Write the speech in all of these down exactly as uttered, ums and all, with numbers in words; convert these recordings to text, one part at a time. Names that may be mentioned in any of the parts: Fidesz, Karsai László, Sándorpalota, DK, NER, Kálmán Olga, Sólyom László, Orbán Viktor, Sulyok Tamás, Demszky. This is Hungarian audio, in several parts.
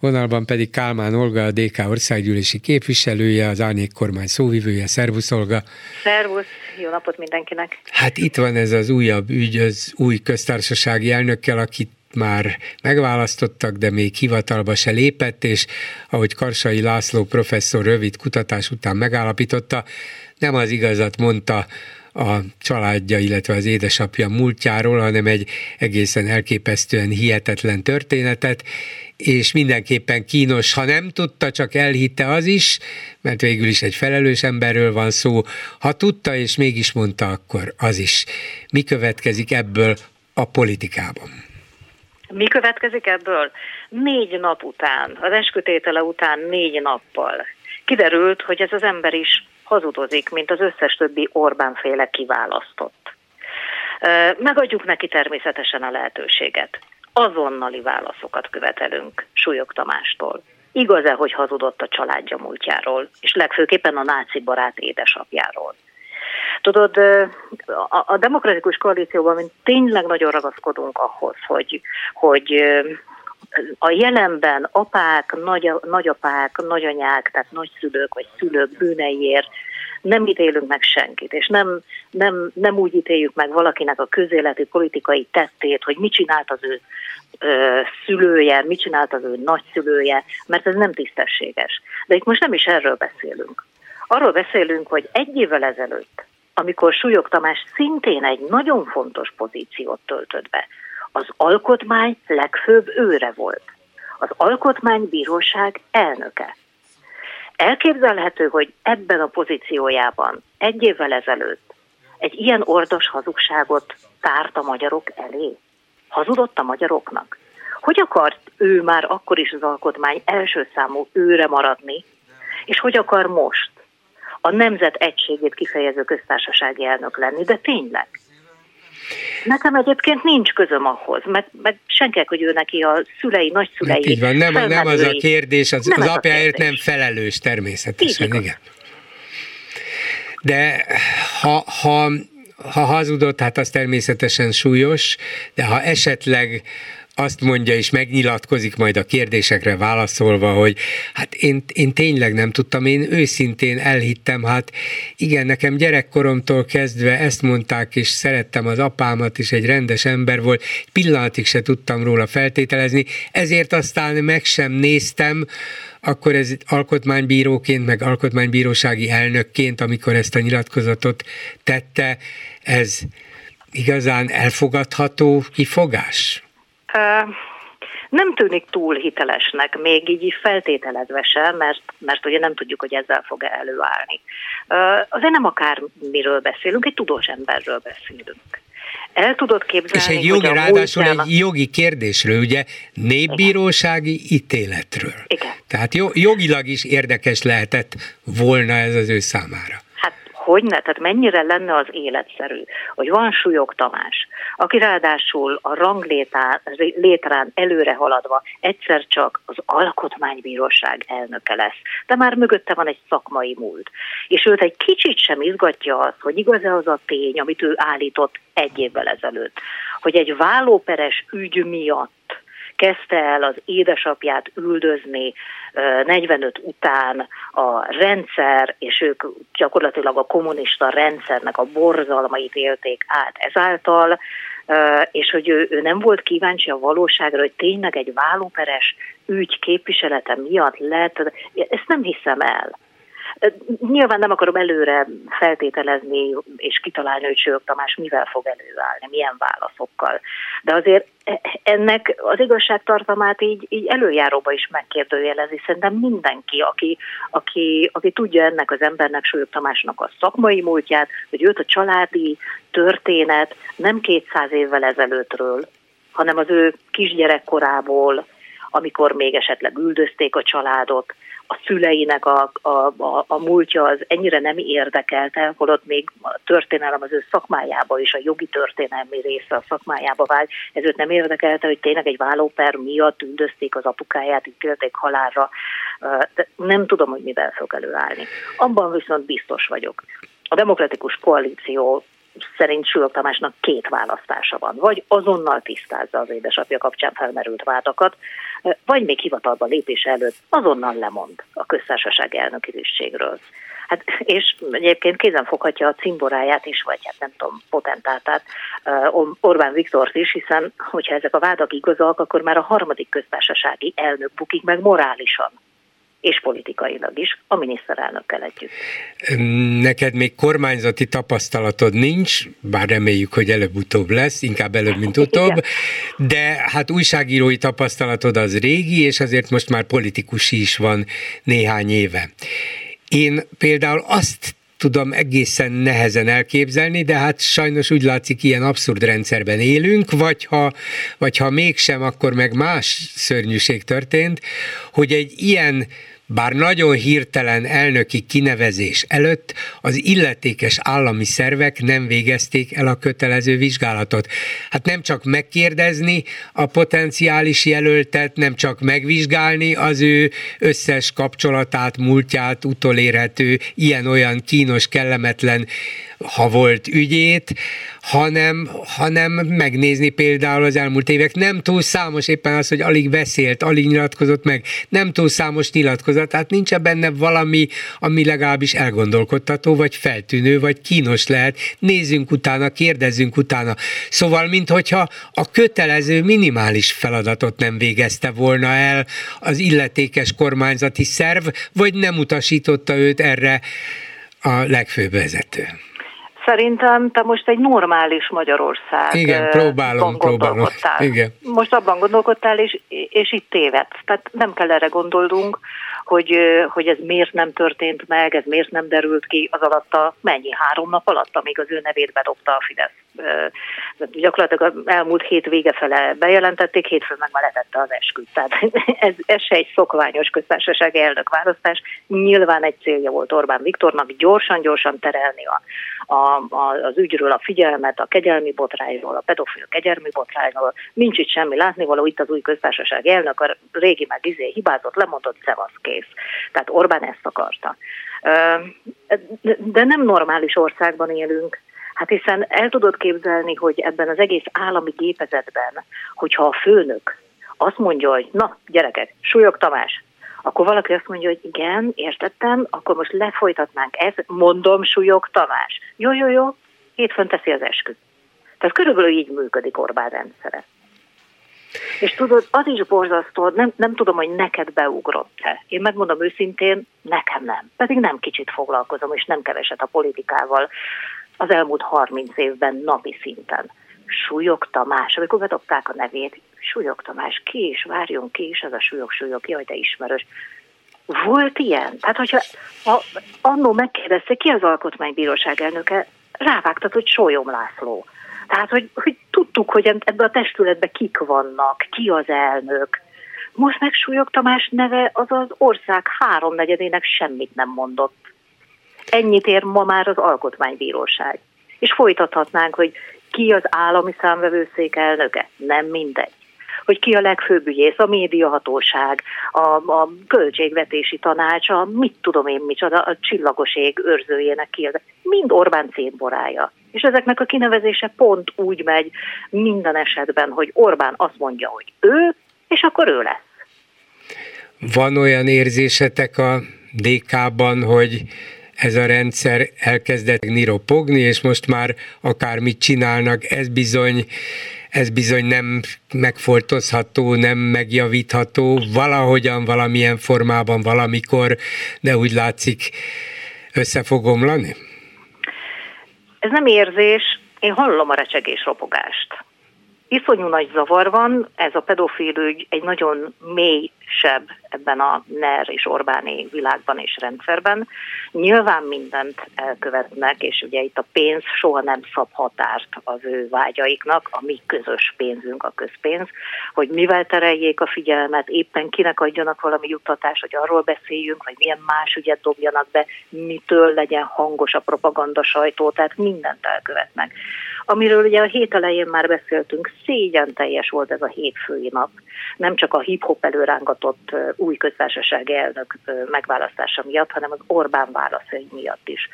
Vonalban pedig Kálmán Olga, a dé ká országgyűlési képviselője, az árnyék kormány szóvivője. Szervusz, Olga! Szervusz! Jó napot mindenkinek! Hát itt van ez az újabb ügy, az új köztársasági elnökkel, akit már megválasztottak, de még hivatalba se lépett, és ahogy Karsai László professzor rövid kutatás után megállapította, nem az igazat mondta a családja, illetve az édesapja múltjáról, hanem egy egészen elképesztően hihetetlen történetet, és mindenképpen kínos, ha nem tudta, csak elhitte az is, mert végül is egy felelős emberről van szó, ha tudta és mégis mondta, akkor az is. Mi következik ebből a politikában? Mi következik ebből? Négy nap után, az eskütétele után négy nappal kiderült, hogy ez az ember is hazudozik, mint az összes többi Orbán-féle kiválasztott. Megadjuk neki természetesen a lehetőséget. Azonnali válaszokat követelünk Sulyok Tamástól. Igaz-e, hogy hazudott a családja múltjáról, és legfőképpen a náci barát édesapjáról? Tudod, a demokratikus koalícióban mi tényleg nagyon ragaszkodunk ahhoz, hogy, hogy a jelenben apák, nagy, nagyapák, nagyanyák, tehát nagyszülők vagy szülők bűneiért nem ítélünk meg senkit, és nem, nem, nem úgy ítéljük meg valakinek a közéleti politikai tettét, hogy mit csinált az ő ö, szülője, mit csinált az ő nagyszülője, mert ez nem tisztességes. De itt most nem is erről beszélünk. Arról beszélünk, hogy egy évvel ezelőtt, amikor Sulyok Tamás szintén egy nagyon fontos pozíciót töltött be, az alkotmány legfőbb őre volt. Az alkotmánybíróság elnöke. Elképzelhető, hogy ebben a pozíciójában egy évvel ezelőtt egy ilyen ordos hazugságot tárt a magyarok elé. Hazudott a magyaroknak. Hogy akart ő már akkor is az alkotmány első számú őre maradni, és hogy akar most a nemzet egységét kifejező köztársasági elnök lenni, de tényleg. Nekem egyébként nincs közöm ahhoz, mert, mert senkinek, hogy ő neki a szülei, nagyszülei... Így van, nem, nem az a kérdés, az, az apjáért nem felelős természetesen, igen. De ha, ha, ha hazudott, hát az természetesen súlyos, de ha esetleg azt mondja és megnyilatkozik majd a kérdésekre válaszolva, hogy hát én, én tényleg nem tudtam, én őszintén elhittem, hát igen, nekem gyerekkoromtól kezdve ezt mondták, és szerettem az apámat, és egy rendes ember volt, pillanatig se tudtam róla feltételezni, ezért aztán meg sem néztem, akkor ez alkotmánybíróként, meg alkotmánybírósági elnökként, amikor ezt a nyilatkozatot tette, ez igazán elfogadható kifogás? Uh, nem tűnik túl hitelesnek, még így feltételezve sem, mert, mert ugye nem tudjuk, hogy ezzel fog előállni. Uh, azért nem akármiről beszélünk, egy tudós emberről beszélünk. El tudod képzelni, és egy jogi, hogy a ráadásul múltjának... egy jogi kérdésről, ugye népbírósági igen. ítéletről. Igen. Tehát jogilag is érdekes lehetett volna ez az ő számára. Hogyne, tehát mennyire lenne az életszerű, hogy van Sulyok Tamás, aki ráadásul a ranglétrán előre haladva egyszer csak az alkotmánybíróság elnöke lesz, de már mögötte van egy szakmai múlt. És őt egy kicsit sem izgatja az, hogy igaz-e az a tény, amit ő állított egy évvel ezelőtt, hogy egy vállóperes ügy miatt kezdte el az édesapját üldözni negyvenöt után a rendszer, és ők gyakorlatilag a kommunista rendszernek a borzalmait élték át ezáltal, és hogy ő, ő nem volt kíváncsi a valóságra, hogy tényleg egy vállóperes ügy képviselete miatt lett, ezt nem hiszem el. Nyilván nem akarom előre feltételezni és kitalálni, hogy Sulyok Tamás mivel fog előállni, milyen válaszokkal. De azért ennek az igazságtartamát így, így előjáróba is megkérdőjelezi. Szerintem mindenki, aki, aki, aki tudja ennek az embernek, Sulyok Tamásnak a szakmai múltját, hogy őt a családi történet nem kétszáz évvel ezelőttről, hanem az ő kisgyerekkorából, amikor még esetleg üldözték a családot, a szüleinek a, a, a, a múltja az ennyire nem érdekelte, holott még a történelem az ő szakmájába és a jogi történelmi része a szakmájába vált, ez őt nem érdekelte, hogy tényleg egy vállóper miatt üldözték az apukáját, ítélték halálra. De nem tudom, hogy mivel fog előállni. Abban viszont biztos vagyok. A demokratikus koalíció szerint Sulyok Tamásnak két választása van. Vagy azonnal tisztázza az édesapja kapcsán felmerült vádakat, vagy még hivatalba lépése előtt azonnal lemond a köztársaság elnöki tisztségről. Hát, és egyébként kézen foghatja a cimboráját is, vagy hát nem tudom, potentátát, Orbán Viktort is, hiszen hogyha ezek a vádak igazak, akkor már a harmadik köztársasági elnök bukik meg morálisan és politikailag is a miniszterelnökkel együtt. Neked még kormányzati tapasztalatod nincs, bár reméljük, hogy előbb-utóbb lesz, inkább előbb, mint utóbb, igen. De hát újságírói tapasztalatod az régi, és azért most már politikus is van néhány éve. Én például azt tudom egészen nehezen elképzelni, de hát sajnos úgy látszik, ilyen abszurd rendszerben élünk, vagy ha, vagy ha mégsem, akkor meg más szörnyűség történt, hogy egy ilyen, bár nagyon hirtelen elnöki kinevezés előtt az illetékes állami szervek nem végezték el a kötelező vizsgálatot. Hát nem csak megkérdezni a potenciális jelöltet, nem csak megvizsgálni az ő összes kapcsolatát, múltját, utolérhető, ilyen-olyan kínos, kellemetlen, ha volt ügyét, hanem, hanem megnézni például az elmúlt évek nem túl számos, éppen az, hogy alig beszélt, alig nyilatkozott meg, nem túl számos nyilatkozatát, nincs benne valami, ami legalábbis elgondolkodtató, vagy feltűnő, vagy kínos lehet. Nézzünk utána, kérdezzünk utána. Szóval, minthogyha a kötelező minimális feladatot nem végezte volna el az illetékes kormányzati szerv, vagy nem utasította őt erre a legfőbb vezető. Szerintem te most egy normális Magyarország. Igen, próbálom, próbálom. Igen. Most abban gondolkodtál, és, és itt tévedsz. Tehát nem kell erre gondolnunk, hogy, hogy ez miért nem történt meg, ez miért nem derült ki az alatt a mennyi három nap alatt, amíg az ő nevét bedobta a Fidesz. Gyakorlatilag az elmúlt hét vége fele bejelentették, hétfőn meg már letette az esküt. Tehát ez, ez se egy szokványos köztársasági elnök választás. Nyilván egy célja volt Orbán Viktornak gyorsan-gyorsan terelni a, a, a, az ügyről a figyelmet, a kegyelmi botrányról, a pedofil kegyelmi botrányról. Nincs itt semmi látnivaló, itt az új köztársasági elnök, a régi meg izé hibázott, lemondott, szevasz, kész. Tehát Orbán ezt akarta. De nem normális országban élünk. Hát hiszen el tudod képzelni, hogy ebben az egész állami gépezetben, hogyha a főnök azt mondja, hogy na, gyerekek, Sulyok Tamás, akkor valaki azt mondja, hogy igen, értettem, akkor most lefolytatnánk ezt, mondom, Sulyok Tamás. Jó, jó, jó, hétfőn teszi az esküt. Tehát körülbelül így működik Orbán rendszere. És tudod, az is borzasztó, nem, nem tudom, hogy neked beugrott-e. Én megmondom őszintén, nekem nem. Pedig nem kicsit foglalkozom, és nem keveset a politikával az elmúlt harminc évben napi szinten. Sulyok Tamás, amikor bedobták a nevét, Sulyok Tamás, ki is, várjon ki is, ez a Sulyok, Sulyok, jaj, de ismerős. Volt ilyen? Tehát, hogyha ha, annó megkérdezte, ki az alkotmánybíróság elnöke, rávágtat, hogy Sólyom László. Tehát, hogy, hogy tudtuk, hogy ebben a testületben kik vannak, ki az elnök. Most meg Sulyok Tamás neve az az ország háromnegyedének semmit nem mondott. Ennyit ér ma már az alkotmánybíróság. És folytathatnánk, hogy ki az állami számvevőszék elnöke? Nem mindegy. Hogy ki a legfőbb ügyész, a médiahatóság, a, a költségvetési tanácsa, mit tudom én micsoda, a csillagos ég őrzőjének ki az. Mind Orbán cimborája. És ezeknek a kinevezése pont úgy megy minden esetben, hogy Orbán azt mondja, hogy ő, és akkor ő lesz. Van olyan érzésetek a dé ká-ban, hogy ez a rendszer elkezdett niropogni, és most már akármit csinálnak, ez bizony, ez bizony nem megfoltozható, nem megjavítható, valahogyan, valamilyen formában, valamikor, de úgy látszik, össze fog omlani? Ez nem érzés, én hallom a recsegés ropogást. Iszonyú nagy zavar van, ez a pedofil ügy egy nagyon mély seb ebben a NER és Orbáni világban és rendszerben. Nyilván mindent elkövetnek, és ugye itt a pénz soha nem szab határt az ő vágyaiknak, a mi közös pénzünk, a közpénz, hogy mivel tereljék a figyelmet, éppen kinek adjanak valami juttatást, hogy arról beszéljünk, vagy milyen más ügyet dobjanak be, mitől legyen hangos a propaganda sajtó, tehát mindent elkövetnek. Amiről ugye a hét elején már beszéltünk, szégyen teljes volt ez a hétfői nap. Nem csak a hip-hop előrángatott új köztársasági elnök megválasztása miatt, hanem az Orbán válaszai miatt is.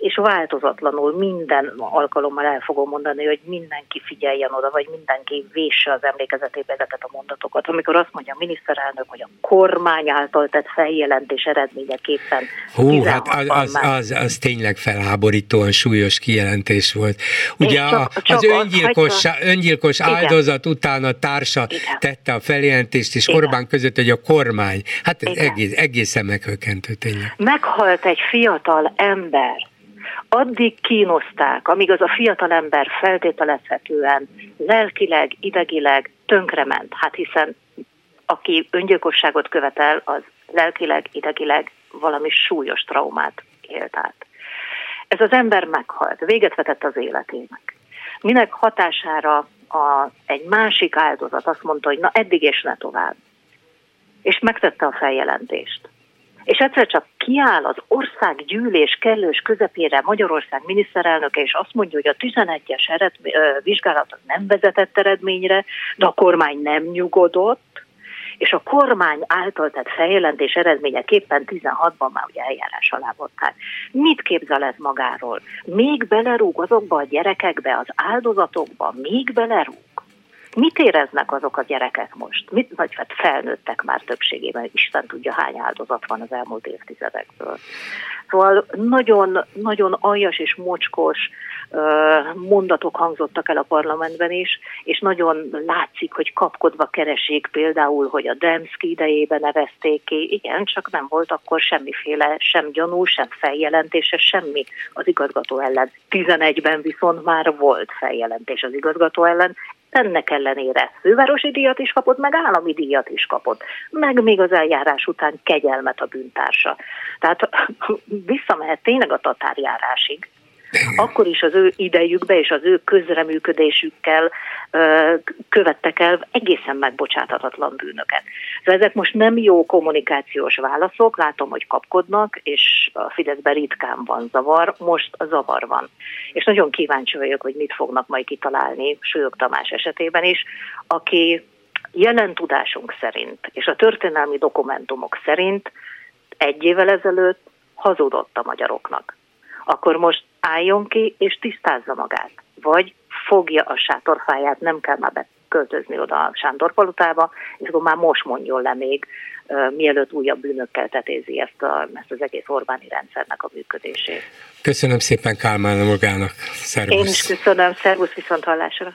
és változatlanul minden alkalommal el fogom mondani, hogy mindenki figyeljen oda, vagy mindenki vésse az emlékezetébe ezeket a mondatokat. Amikor azt mondja a miniszterelnök, hogy a kormány által tett feljelentés eredményeképpen hú, hát az, az, az, az tényleg felháborítóan súlyos kijelentés volt. Ugye a, az öngyilkos, öngyilkos áldozat után a társa igen. tette a feljelentést, és igen. Orbán között, hogy a kormány. Hát ez egész, egészen meghökkentő tényleg. Meghalt egy fiatal ember. Addig kínozták, amíg az a fiatal ember feltételezhetően lelkileg, idegileg tönkrement. Hát hiszen aki öngyilkosságot követel, az lelkileg, idegileg valami súlyos traumát élt át. Ez az ember meghalt, véget vetett az életének. Minek hatására a, egy másik áldozat azt mondta, hogy na eddig és ne tovább. És megtette a feljelentést. És egyszer csak kiáll az országgyűlés kellős közepére Magyarország miniszterelnöke, és azt mondja, hogy a tizenegyes eredmény, vizsgálat nem vezetett eredményre, de a kormány nem nyugodott, és a kormány által tett feljelentés eredményeképpen tizenhatban már ugye eljárás alá vonták. Mit képzel ez magáról? Még belerúg azokba a gyerekekbe, az áldozatokba, még belerúg? Mit éreznek azok a gyerekek most? Mit, vagy hát felnőttek már többségében, Isten tudja hány áldozat van az elmúlt évtizedekből. Szóval nagyon, nagyon aljas és mocskos uh, mondatok hangzottak el a parlamentben is, és nagyon látszik, hogy kapkodva keresik például, hogy a Demszky idejében nevezték ki. Igen, csak nem volt akkor semmiféle, sem gyanú, sem feljelentése, semmi az igazgató ellen. tizenegyben viszont már volt feljelentés az igazgató ellen, ennek ellenére fővárosi díjat is kapott, meg állami díjat is kapott, meg még az eljárás után kegyelmet a bűntársa. Tehát visszamehet tényleg a tatárjárásig. Akkor is az ő idejükbe és az ő közreműködésükkel ö, követtek el egészen megbocsáthatatlan bűnöket. De ezek most nem jó kommunikációs válaszok, látom, hogy kapkodnak, és a Fideszben ritkán van zavar, most zavar van. És nagyon kíváncsi vagyok, hogy mit fognak majd kitalálni Sulyok Tamás esetében is, aki jelen tudásunk szerint és a történelmi dokumentumok szerint egy évvel ezelőtt hazudott a magyaroknak. Akkor most álljon ki és tisztázza magát, vagy fogja a sátorfáját, nem kell már beköltözni oda a Sándorpalotába, és akkor már most mondjon le még, uh, mielőtt újabb bűnökkel tetézi ezt, a, ezt az egész Orbáni rendszernek a működését. Köszönöm szépen Kálmán Olgának, szervusz! Én is köszönöm, szervusz, viszont hallásra!